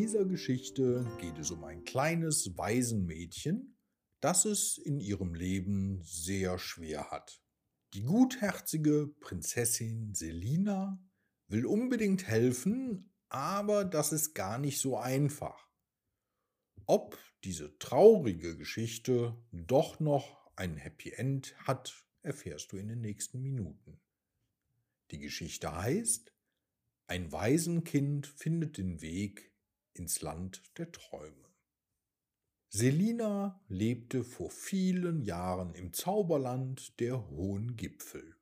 dieser Geschichte geht es um ein kleines Waisenmädchen, das es in ihrem Leben sehr schwer hat. Die gutherzige Prinzessin Selina will unbedingt helfen, aber das ist gar nicht so einfach. Ob diese traurige Geschichte doch noch ein Happy End hat, erfährst du in den nächsten Minuten. Die Geschichte heißt: Ein Waisenkind findet den Weg ins Land der Träume. Selina lebte vor vielen Jahren im Zauberland der hohen Gipfel.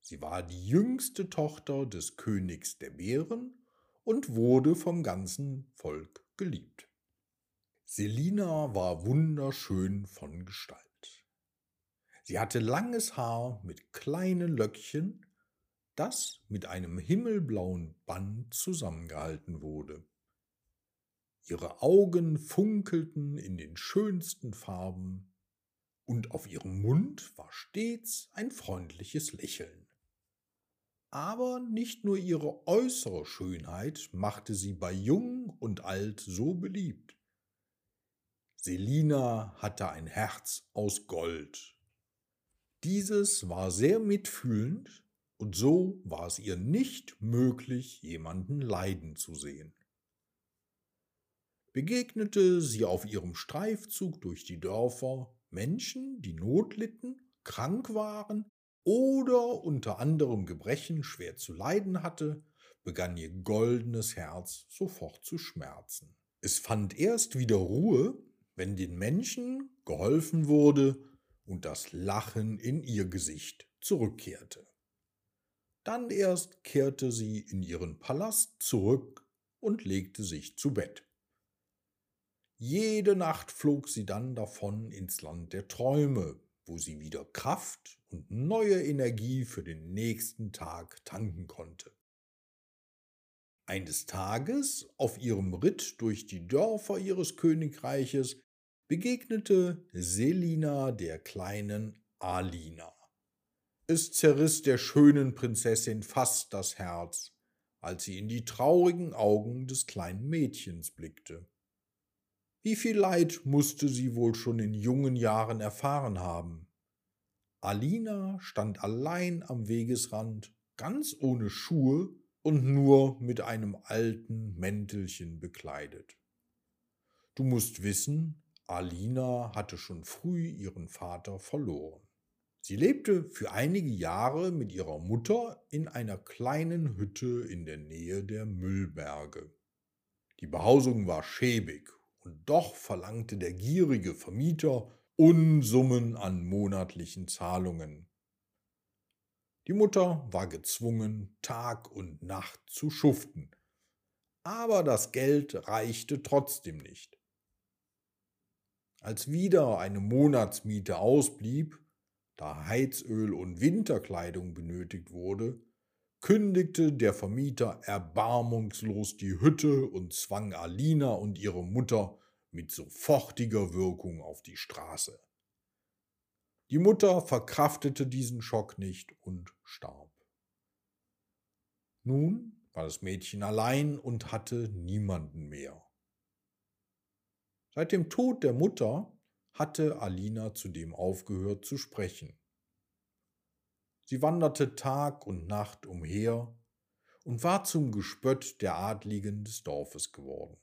Sie war die jüngste Tochter des Königs der Bären und wurde vom ganzen Volk geliebt. Selina war wunderschön von Gestalt. Sie hatte langes Haar mit kleinen Löckchen, das mit einem himmelblauen Band zusammengehalten wurde. Ihre Augen funkelten in den schönsten Farben und auf ihrem Mund war stets ein freundliches Lächeln. Aber nicht nur ihre äußere Schönheit machte sie bei Jung und Alt so beliebt. Selina hatte ein Herz aus Gold. Dieses war sehr mitfühlend und so war es ihr nicht möglich, jemanden leiden zu sehen. Begegnete sie auf ihrem Streifzug durch die Dörfer Menschen, die Not litten, krank waren oder unter anderem Gebrechen schwer zu leiden hatte, begann ihr goldenes Herz sofort zu schmerzen. Es fand erst wieder Ruhe, wenn den Menschen geholfen wurde und das Lachen in ihr Gesicht zurückkehrte. Dann erst kehrte sie in ihren Palast zurück und legte sich zu Bett. Jede Nacht flog sie dann davon ins Land der Träume, wo sie wieder Kraft und neue Energie für den nächsten Tag tanken konnte. Eines Tages, auf ihrem Ritt durch die Dörfer ihres Königreiches, begegnete Selina der kleinen Alina. Es zerriss der schönen Prinzessin fast das Herz, als sie in die traurigen Augen des kleinen Mädchens blickte. Wie viel Leid musste sie wohl schon in jungen Jahren erfahren haben? Alina stand allein am Wegesrand, ganz ohne Schuhe und nur mit einem alten Mäntelchen bekleidet. Du musst wissen, Alina hatte schon früh ihren Vater verloren. Sie lebte für einige Jahre mit ihrer Mutter in einer kleinen Hütte in der Nähe der Müllberge. Die Behausung war schäbig. Und doch verlangte der gierige Vermieter Unsummen an monatlichen Zahlungen. Die Mutter war gezwungen, Tag und Nacht zu schuften. Aber das Geld reichte trotzdem nicht. Als wieder eine Monatsmiete ausblieb, da Heizöl und Winterkleidung benötigt wurde, kündigte der Vermieter erbarmungslos die Hütte und zwang Alina und ihre Mutter mit sofortiger Wirkung auf die Straße. Die Mutter verkraftete diesen Schock nicht und starb. Nun war das Mädchen allein und hatte niemanden mehr. Seit dem Tod der Mutter hatte Alina zudem aufgehört zu sprechen. Sie wanderte Tag und Nacht umher und war zum Gespött der Adligen des Dorfes geworden.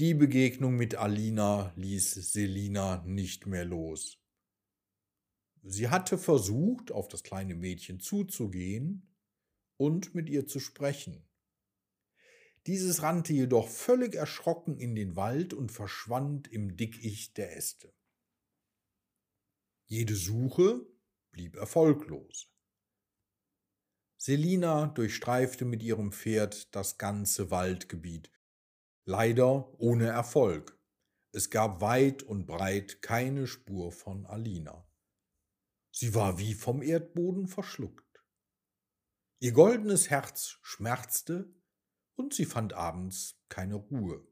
Die Begegnung mit Alina ließ Selina nicht mehr los. Sie hatte versucht, auf das kleine Mädchen zuzugehen und mit ihr zu sprechen. Dieses rannte jedoch völlig erschrocken in den Wald und verschwand im Dickicht der Äste. Jede Suche blieb erfolglos. Selina durchstreifte mit ihrem Pferd das ganze Waldgebiet, leider ohne Erfolg. Es gab weit und breit keine Spur von Alina. Sie war wie vom Erdboden verschluckt. Ihr goldenes Herz schmerzte und sie fand abends keine Ruhe.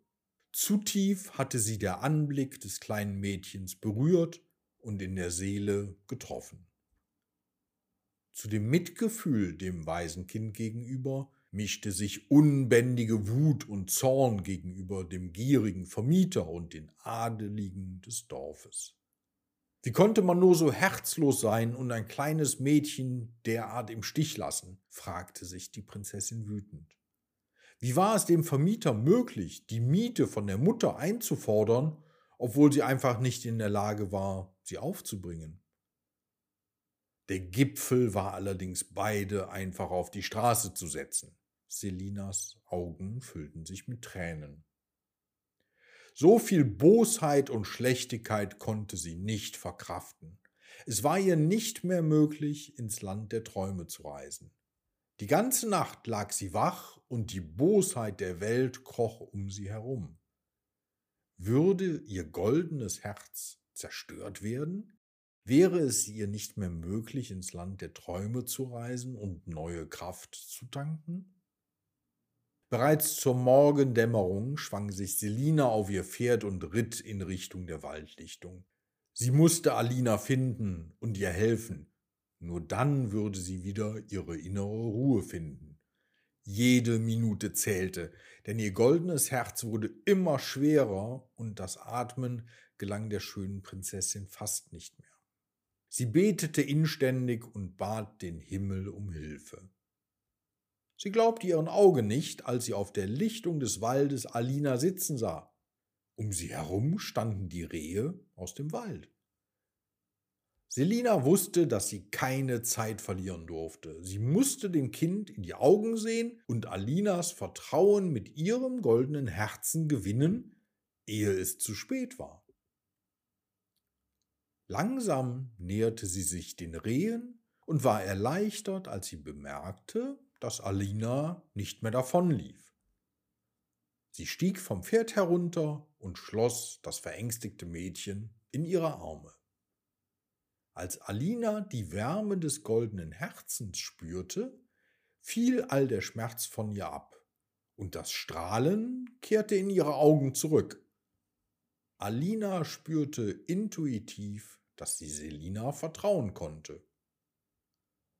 Zu tief hatte sie der Anblick des kleinen Mädchens berührt und in der Seele getroffen. Zu dem Mitgefühl dem Waisenkind gegenüber mischte sich unbändige Wut und Zorn gegenüber dem gierigen Vermieter und den Adeligen des Dorfes. Wie konnte man nur so herzlos sein und ein kleines Mädchen derart im Stich lassen, fragte sich die Prinzessin wütend. Wie war es dem Vermieter möglich, die Miete von der Mutter einzufordern, obwohl sie einfach nicht in der Lage war, sie aufzubringen? Der Gipfel war allerdings, beide einfach auf die Straße zu setzen. Selinas Augen füllten sich mit Tränen. So viel Bosheit und Schlechtigkeit konnte sie nicht verkraften. Es war ihr nicht mehr möglich, ins Land der Träume zu reisen. Die ganze Nacht lag sie wach und die Bosheit der Welt kroch um sie herum. Würde ihr goldenes Herz zerstört werden? Wäre es ihr nicht mehr möglich, ins Land der Träume zu reisen und neue Kraft zu tanken? Bereits zur Morgendämmerung schwang sich Selina auf ihr Pferd und ritt in Richtung der Waldlichtung. Sie musste Alina finden und ihr helfen. Nur dann würde sie wieder ihre innere Ruhe finden. Jede Minute zählte, denn ihr goldenes Herz wurde immer schwerer und das Atmen gelang der schönen Prinzessin fast nicht mehr. Sie betete inständig und bat den Himmel um Hilfe. Sie glaubte ihren Augen nicht, als sie auf der Lichtung des Waldes Alina sitzen sah. Um sie herum standen die Rehe aus dem Wald. Selina wusste, dass sie keine Zeit verlieren durfte. Sie musste dem Kind in die Augen sehen und Alinas Vertrauen mit ihrem goldenen Herzen gewinnen, ehe es zu spät war. Langsam näherte sie sich den Rehen und war erleichtert, als sie bemerkte, dass Alina nicht mehr davonlief. Sie stieg vom Pferd herunter und schloss das verängstigte Mädchen in ihre Arme. Als Alina die Wärme des goldenen Herzens spürte, fiel all der Schmerz von ihr ab und das Strahlen kehrte in ihre Augen zurück. Alina spürte intuitiv, dass sie Selina vertrauen konnte.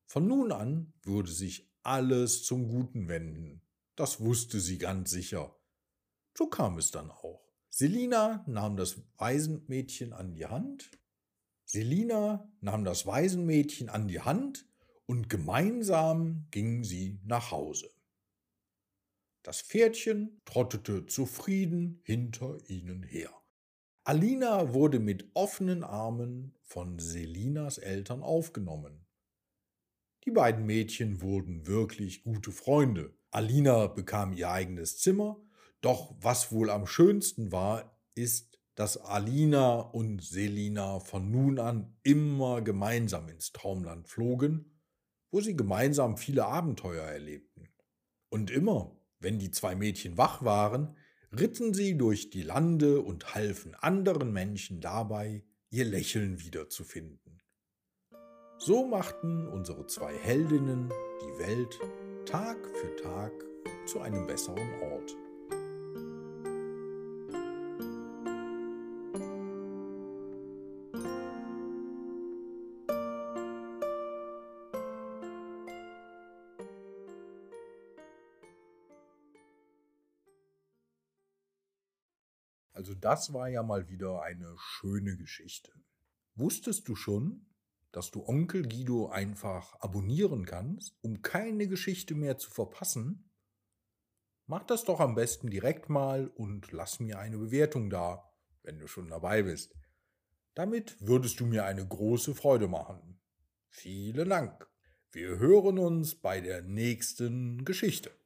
Von nun an würde sich alles zum Guten wenden. Das wusste sie ganz sicher. So kam es dann auch. Selina nahm das Waisenmädchen an die Hand und gemeinsam gingen sie nach Hause. Das Pferdchen trottete zufrieden hinter ihnen her. Alina wurde mit offenen Armen von Selinas Eltern aufgenommen. Die beiden Mädchen wurden wirklich gute Freunde. Alina bekam ihr eigenes Zimmer, doch was wohl am schönsten war, ist, dass Alina und Selina von nun an immer gemeinsam ins Traumland flogen, wo sie gemeinsam viele Abenteuer erlebten. Und immer, wenn die zwei Mädchen wach waren, ritten sie durch die Lande und halfen anderen Menschen dabei, ihr Lächeln wiederzufinden. So machten unsere zwei Heldinnen die Welt Tag für Tag zu einem besseren Ort. Also das war ja mal wieder eine schöne Geschichte. Wusstest du schon, dass du Onkel Guido einfach abonnieren kannst, um keine Geschichte mehr zu verpassen? Mach das doch am besten direkt mal und lass mir eine Bewertung da, wenn du schon dabei bist. Damit würdest du mir eine große Freude machen. Vielen Dank. Wir hören uns bei der nächsten Geschichte.